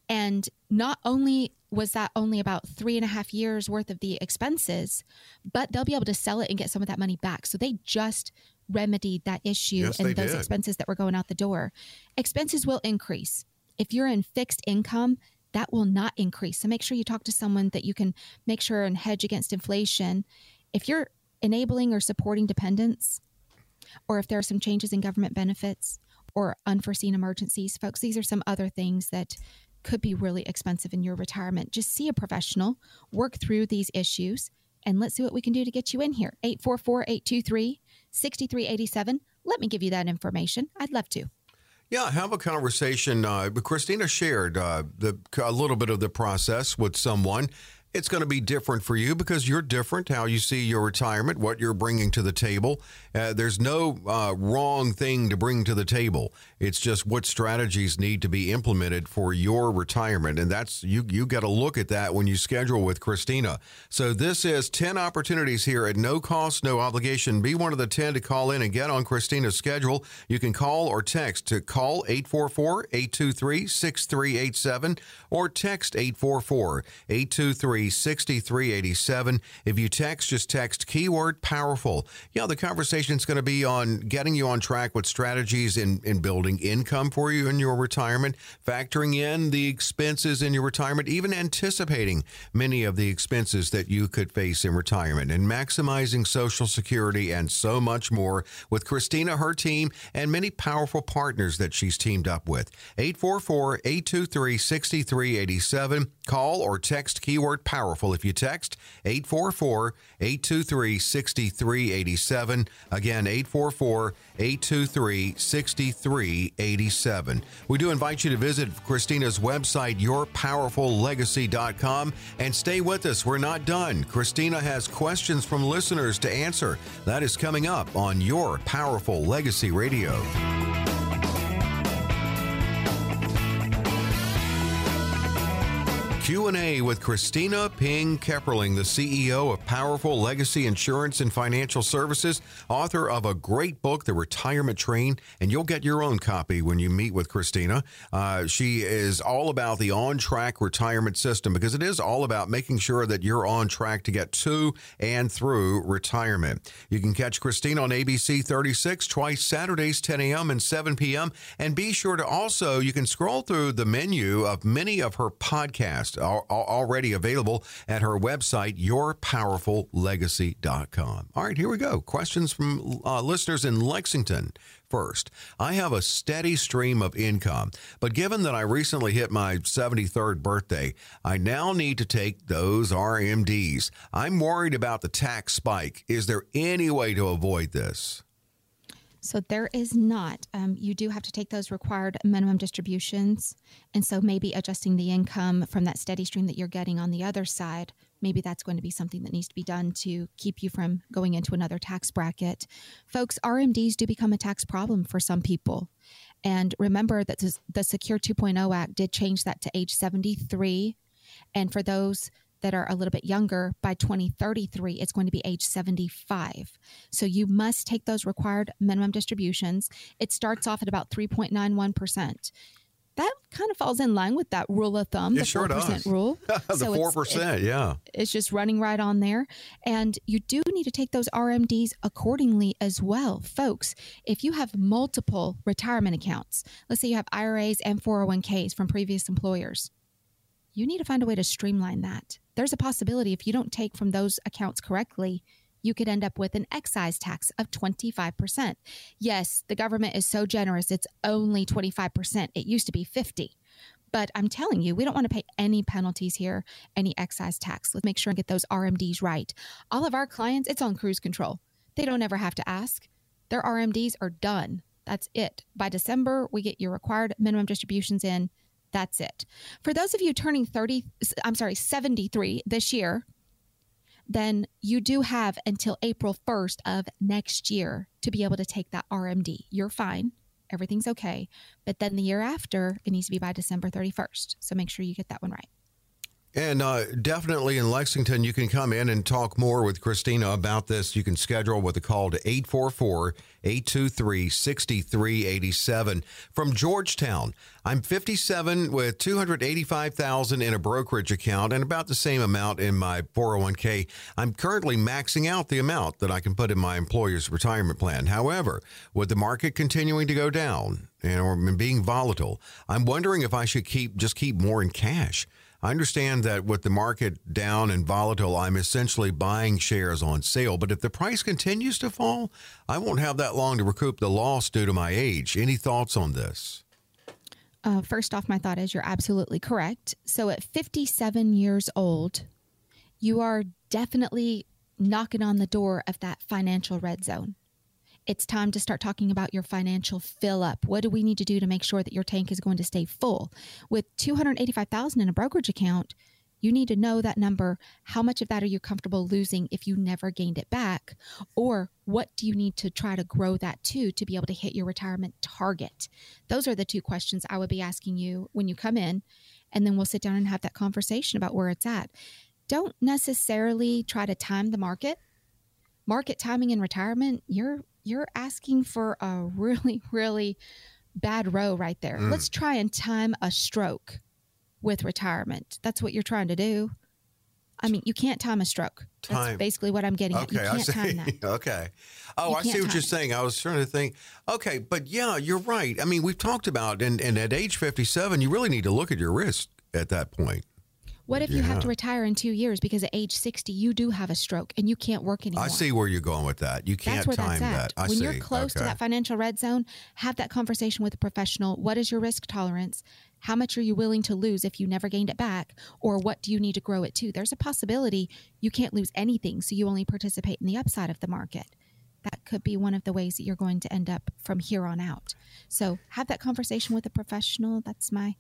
And not only was that only about three and a half years worth of the expenses, but they'll be able to sell it and get some of that money back. So they just remedied that issue yes, and those did. expenses that were going out the door. Expenses will increase. If you're in fixed income, that will not increase. So make sure you talk to someone that you can make sure and hedge against inflation. If you're enabling or supporting dependents, or if there are some changes in government benefits or unforeseen emergencies, folks, these are some other things that could be really expensive in your retirement. Just see a professional, work through these issues, and let's see what we can do to get you in here. eight four four, eight two three, six three eight seven. Let me give you that information. I'd love to. Yeah, have a conversation. Uh, Kristina shared uh, the, a little bit of the process with someone. It's going to be different for you because you're different, how you see your retirement, what you're bringing to the table. Uh, there's no uh, wrong thing to bring to the table. It's just what strategies need to be implemented for your retirement. And that's you you got to look at that when you schedule with Kristina. So this is ten opportunities here at no cost, no obligation. Be one of the ten to call in and get on Kristina's schedule. You can call or text to call eight four four, eight two three, six three eight seven or text eight four four, eight two three, six three eight seven. If you text, just text keyword powerful. Yeah, the conversation's going to be on getting you on track with strategies in, in building income for you in your retirement, factoring in the expenses in your retirement, even anticipating many of the expenses that you could face in retirement, and maximizing Social Security and so much more with Kristina, her team, and many powerful partners that she's teamed up with. eight four four, eight two three, six three eight seven. Call or text keyword powerful if you text eight four four, eight two three, six three eight seven. Again, eight four four, eight two three, six three eight seven. We do invite you to visit Kristina's website, your powerful legacy dot com, and stay with us. We're not done. Kristina has questions from listeners to answer. That is coming up on Your Powerful Legacy Radio. Q and A with Kristina Ping Kepperling, the C E O of Powerful Legacy Insurance and Financial Services, author of a great book, The Retirement Train, and you'll get your own copy when you meet with Kristina. Uh, she is all about the on-track retirement system because it is all about making sure that you're on track to get to and through retirement. You can catch Kristina on A B C thirty-six twice Saturdays, ten a.m. and seven p.m. And be sure to also, you can scroll through the menu of many of her podcasts already available at her website, your powerful legacy dot com. All right, here we go. Questions from uh, listeners in Lexington. First, I have a steady stream of income, but given that I recently hit my seventy-third birthday, I now need to take those R M Ds. I'm worried about the tax spike. Is there any way to avoid this? So there is not. Um, you do have to take those required minimum distributions. And so maybe adjusting the income from that steady stream that you're getting on the other side, maybe that's going to be something that needs to be done to keep you from going into another tax bracket. Folks, R M Ds do become a tax problem for some people. And remember that the Secure two point oh Act did change that to age seventy-three. And for those that are a little bit younger, by twenty thirty-three, it's going to be age seventy-five. So you must take those required minimum distributions. It starts off at about three point nine one percent. That kind of falls in line with that rule of thumb, it the sure four percent does. Rule. the so four percent, it's, it, yeah. It's just running right on there. And you do need to take those R M Ds accordingly as well. Folks, if you have multiple retirement accounts, let's say you have I R As and four oh one k's from previous employers, you need to find a way to streamline that. There's a possibility if you don't take from those accounts correctly, you could end up with an excise tax of twenty-five percent. Yes, the government is so generous. It's only twenty-five percent. It used to be fifty. But I'm telling you, we don't want to pay any penalties here, any excise tax. Let's make sure and get those R M Ds right. All of our clients, it's on cruise control. They don't ever have to ask. Their R M Ds are done. That's it. By December, we get your required minimum distributions in. That's it. For those of you turning thirty, I'm sorry, seventy-three this year, then you do have until April first of next year to be able to take that R M D. You're fine. Everything's okay. But then the year after, it needs to be by December thirty-first. So make sure you get that one right. And uh, definitely in Lexington, you can come in and talk more with Kristina about this. You can schedule with a call to eight four four, eight two three, six three eight seven. From Georgetown, I'm fifty-seven with two hundred eighty-five thousand dollars in a brokerage account and about the same amount in my four oh one k. I'm currently maxing out the amount that I can put in my employer's retirement plan. However, with the market continuing to go down and or being volatile, I'm wondering if I should keep just keep more in cash. I understand that with the market down and volatile, I'm essentially buying shares on sale. But if the price continues to fall, I won't have that long to recoup the loss due to my age. Any thoughts on this? Uh, first off, my thought is you're absolutely correct. So at fifty-seven years old, you are definitely knocking on the door of that financial red zone. It's time to start talking about your financial fill up. What do we need to do to make sure that your tank is going to stay full? With two hundred eighty-five thousand dollars in a brokerage account, you need to know that number. How much of that are you comfortable losing if you never gained it back? Or what do you need to try to grow that to to be able to hit your retirement target? Those are the two questions I would be asking you when you come in, and then we'll sit down and have that conversation about where it's at. Don't necessarily try to time the market. Market timing in retirement, you're You're asking for a really, really bad row right there. Mm. Let's try and time a stroke with retirement. That's what you're trying to do. I mean, you can't time a stroke. Time. That's basically what I'm getting okay, at. You can't I see. Time that. Okay. Oh, I see what you're saying. I was trying to think. Okay, but yeah, you're right. I mean, we've talked about, and, and at age fifty-seven, you really need to look at your risk at that point. What if yeah. you have to retire in two years because at age sixty, you do have a stroke and you can't work anymore? I see where you're going with that. You can't time that. I when see. You're close okay. to that financial red zone, have that conversation with a professional. What is your risk tolerance? How much are you willing to lose if you never gained it back? Or what do you need to grow it to? There's a possibility you can't lose anything, so you only participate in the upside of the market. That could be one of the ways that you're going to end up from here on out. So have that conversation with a professional. That's my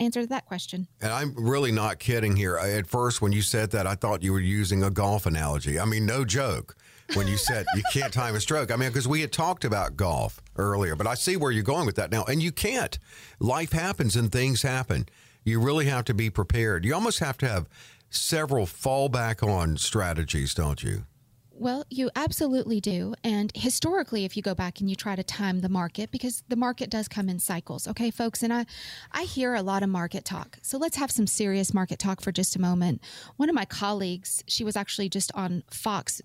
answer to that question. And I'm really not kidding here. At first, when you said that, I thought you were using a golf analogy. I mean, no joke. When you said you can't time a stroke. I mean, because we had talked about golf earlier, but I see where you're going with that now. And you can't. Life happens and things happen. You really have to be prepared. You almost have to have several fallback on strategies, don't you? Well, you absolutely do. And historically, if you go back and you try to time the market, because the market does come in cycles. Okay, folks, and I, I hear a lot of market talk. So let's have some serious market talk for just a moment. One of my colleagues, she was actually just on Fox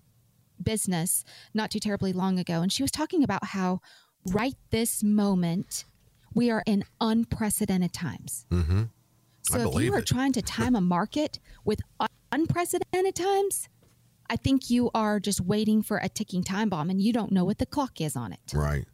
Business not too terribly long ago, and she was talking about how right this moment, we are in unprecedented times. Mm-hmm. So if you are it. trying to time a market with un- unprecedented times, I think you are just waiting for a ticking time bomb and you don't know what the clock is on it. Right.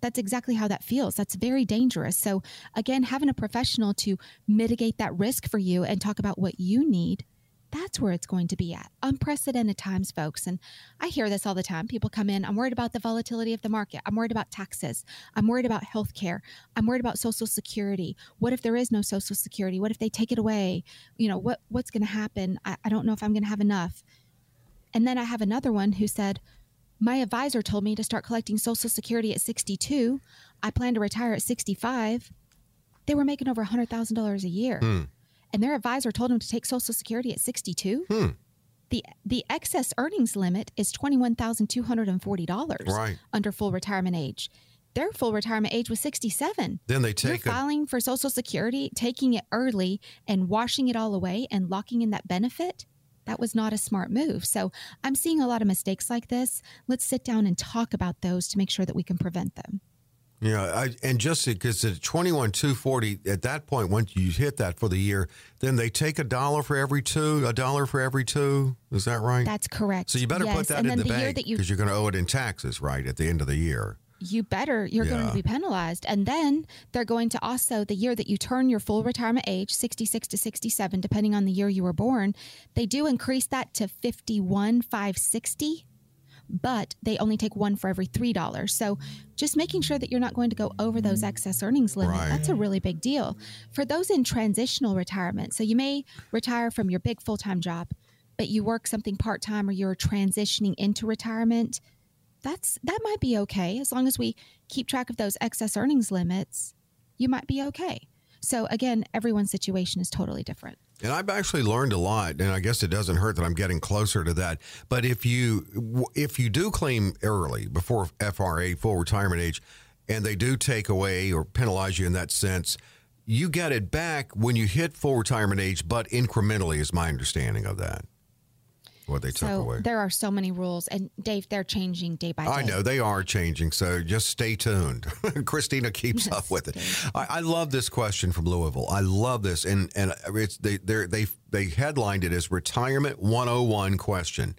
That's exactly how that feels. That's very dangerous. So again, having a professional to mitigate that risk for you and talk about what you need, that's where it's going to be at. Unprecedented times, folks. And I hear this all the time. People come in, I'm worried about the volatility of the market. I'm worried about taxes. I'm worried about healthcare. I'm worried about Social Security. What if there is no Social Security? What if they take it away? You know, what what's going to happen? I, I don't know if I'm going to have enough. And then I have another one who said, my advisor told me to start collecting Social Security at sixty-two. I plan to retire at sixty-five. They were making over one hundred thousand dollars a year. Hmm. And their advisor told them to take Social Security at sixty-two. Hmm. The the excess earnings limit is twenty-one thousand two hundred forty dollars right. under full retirement age. Their full retirement age was sixty-seven. Then they take You're a- filing for Social Security, taking it early and washing it all away and locking in that benefit. That was not a smart move. So I'm seeing a lot of mistakes like this. Let's sit down and talk about those to make sure that we can prevent them. Yeah, I, and just because the twenty-one two forty at that point, once you hit that for the year, then they take a dollar for every two, a dollar for every two. Is that right? That's correct. So you better yes. put that and in the, the bank because you, you're going to owe it in taxes, right, at the end of the year. You better. You're yeah. going to be penalized. And then they're going to also, the year that you turn your full retirement age, sixty-six to sixty-seven, depending on the year you were born, they do increase that to fifty-one thousand five hundred sixty dollars. But they only take one for every three dollars. So just making sure that you're not going to go over those excess earnings limit. Right. That's a really big deal. For those in transitional retirement, so you may retire from your big full-time job, but you work something part-time or you're transitioning into retirement, that's that might be okay. As long as we keep track of those excess earnings limits, you might be okay. So again, everyone's situation is totally different. And I've actually learned a lot, and I guess it doesn't hurt that I'm getting closer to that. But if you if you do claim early, before F R A, full retirement age, and they do take away or penalize you in that sense, you get it back when you hit full retirement age, but incrementally is my understanding of that. What they took away. So there are so many rules, and Dave, they're changing day by day. I know they are changing, so just stay tuned. Kristina keeps yes, up with it. I, I love this question from Louisville. I love this, and and it's they they they headlined it as Retirement one oh one question.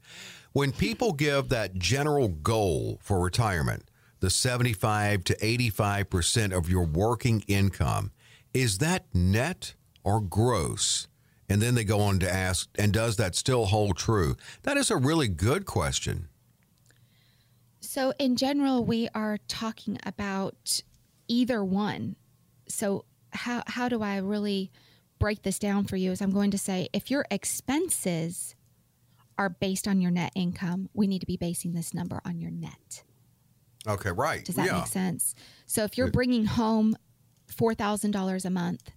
When people give that general goal for retirement, the seventy-five to eighty-five percent of your working income, is that net or gross? And then they go on to ask, and does that still hold true? That is a really good question. So in general, we are talking about either one. So how how do I really break this down for you? Is I'm going to say, if your expenses are based on your net income, we need to be basing this number on your net. Okay, right. Does that yeah. make sense? So if you're bringing home four thousand dollars a month,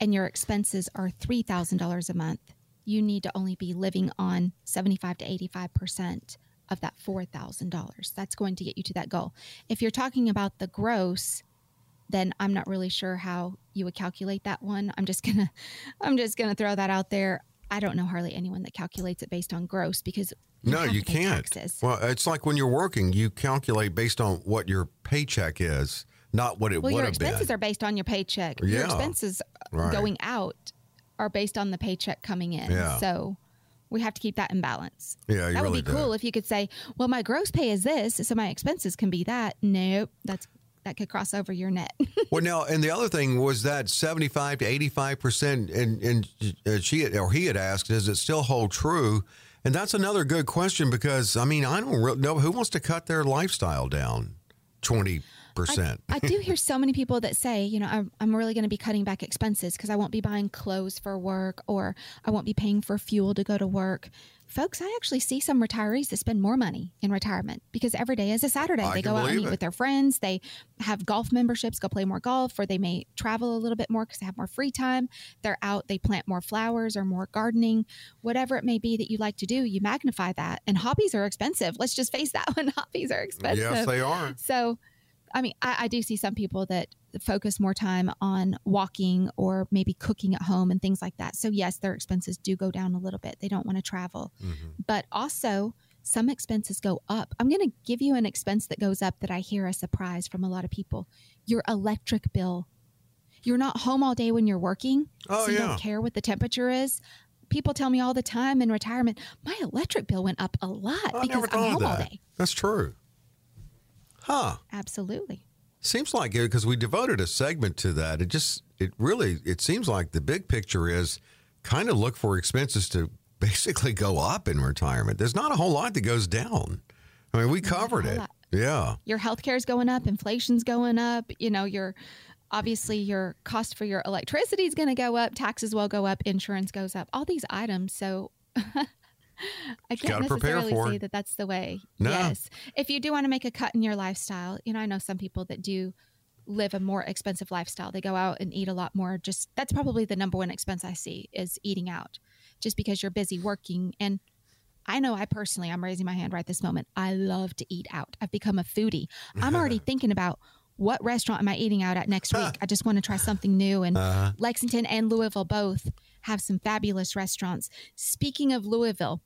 and your expenses are three thousand dollars a month, you need to only be living on seventy-five to eighty-five percent of that four thousand dollars. That's going to get you to that goal. If you're talking about the gross, then I'm not really sure how you would calculate that one. I'm just gonna, I'm just gonna throw that out there. I don't know hardly anyone that calculates it based on gross because you no, you can't. Taxes. Well, it's like when you're working, you calculate based on what your paycheck is. Not what it well, would have been. Your expenses are based on your paycheck. Yeah. Your expenses right. going out are based on the paycheck coming in. Yeah. So we have to keep that in balance. Yeah, you That really would be cool do. If you could say, well, my gross pay is this, so my expenses can be that. Nope, that's that could cross over your net. Well, now, and the other thing was that seventy-five to eighty-five percent, and, and she or he had asked, does it still hold true? And that's another good question because, I mean, I don't really know who wants to cut their lifestyle down twenty percent. I, I do hear so many people that say, you know, I'm, I'm really going to be cutting back expenses because I won't be buying clothes for work or I won't be paying for fuel to go to work. Folks, I actually see some retirees that spend more money in retirement because every day is a Saturday. I they go out and eat it. with their friends. They have golf memberships, go play more golf, or they may travel a little bit more because they have more free time. They're out, they plant more flowers or more gardening. Whatever it may be that you like to do, you magnify that. And hobbies are expensive. Let's just face that one. Hobbies are expensive. Yes, they are. So, I mean, I, I do see some people that focus more time on walking or maybe cooking at home and things like that. So yes, their expenses do go down a little bit. They don't want to travel, mm-hmm. but also some expenses go up. I'm going to give you an expense that goes up that I hear a surprise from a lot of people. Your electric bill. You're not home all day when you're working. Oh, so you yeah. don't care what the temperature is. People tell me all the time in retirement, my electric bill went up a lot I because I'm home that. all day. That's true. Huh? Absolutely. Seems like it, because we devoted a segment to that. It just, it really, it seems like the big picture is kind of look for expenses to basically go up in retirement. There's not a whole lot that goes down. I mean, we covered it. Lot. Yeah. Your healthcare is going up. Inflation's going up. You know, your, obviously your cost for your electricity is going to go up. Taxes will go up. Insurance goes up. All these items. So I can't necessarily say that that's the way. No. Yes. If you do want to make a cut in your lifestyle, you know, I know some people that do live a more expensive lifestyle. They go out and eat a lot more. Just that's probably the number one expense I see is eating out, just because you're busy working. And I know I personally, I'm raising my hand right this moment. I love to eat out. I've become a foodie. I'm already thinking about what restaurant am I eating out at next week. I just want to try something new. And uh-huh. Lexington and Louisville both have some fabulous restaurants. Speaking of Louisville,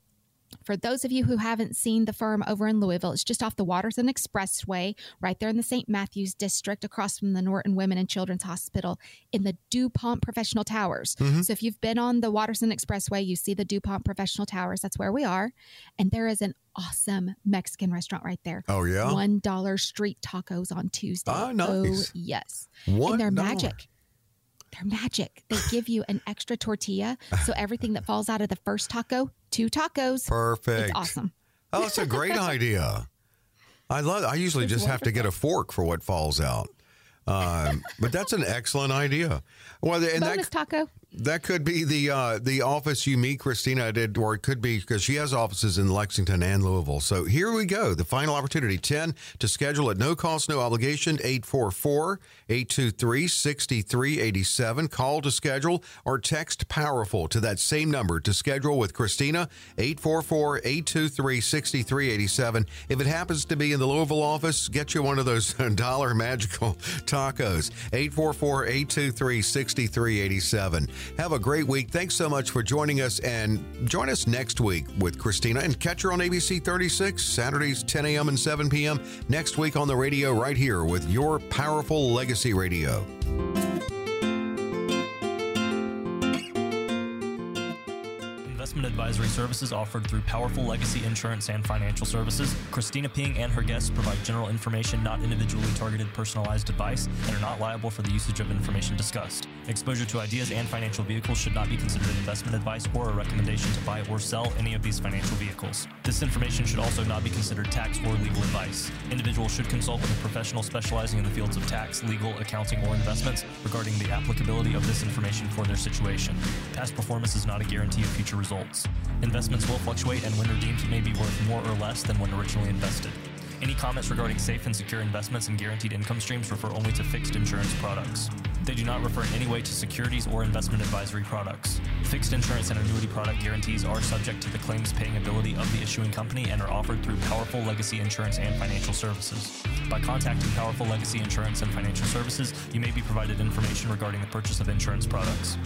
for those of you who haven't seen the firm over in Louisville, it's just off the Waterson Expressway, right there in the Saint Matthews district, across from the Norton Women and Children's Hospital in the DuPont Professional Towers. Mm-hmm. So if you've been on the Waterson Expressway, you see the DuPont Professional Towers. That's where we are. And there is an awesome Mexican restaurant right there. Oh, yeah? one dollar street tacos on Tuesday. Oh, nice. Oh, yes. one dollar. And they're magic. They're magic. They give you an extra tortilla. So everything that falls out of the first taco, two tacos. Perfect. It's awesome. Oh, that's a great idea. I love I usually it's just wonderful. have to get a fork for what falls out. Um, but that's an excellent idea. Well, and Bonus that, taco. That could be the uh, the office you meet Kristina did, or it could be because she has offices in Lexington and Louisville. So here we go. The final opportunity, ten, to schedule at no cost, no obligation, eight four four, eight two three, six three eight seven. Call to schedule or text POWERFUL to that same number to schedule with Kristina, eight four four, eight two three, six three eight seven. If it happens to be in the Louisville office, get you one of those dollar magical tacos, eight four four, eight two three, six three eight seven. Have a great week. Thanks so much for joining us, and join us next week with Kristina, and catch her on A B C thirty-six, Saturdays, ten a.m. and seven p.m. next week on the radio right here with Your Powerful Legacy Radio. Investment advisory services offered through Powerful Legacy Insurance and Financial Services. Kristina Ping and her guests provide general information, not individually targeted personalized advice, and are not liable for the usage of information discussed. Exposure to ideas and financial vehicles should not be considered investment advice or a recommendation to buy or sell any of these financial vehicles. This information should also not be considered tax or legal advice. Individuals should consult with a professional specializing in the fields of tax, legal, accounting, or investments regarding the applicability of this information for their situation. Past performance is not a guarantee of future results. Investments will fluctuate, and when redeemed may be worth more or less than when originally invested. Any comments regarding safe and secure investments and guaranteed income streams refer only to fixed insurance products. They do not refer in any way to securities or investment advisory products. Fixed insurance and annuity product guarantees are subject to the claims paying ability of the issuing company and are offered through Powerful Legacy Insurance and Financial Services. By contacting Powerful Legacy Insurance and Financial Services, you may be provided information regarding the purchase of insurance products.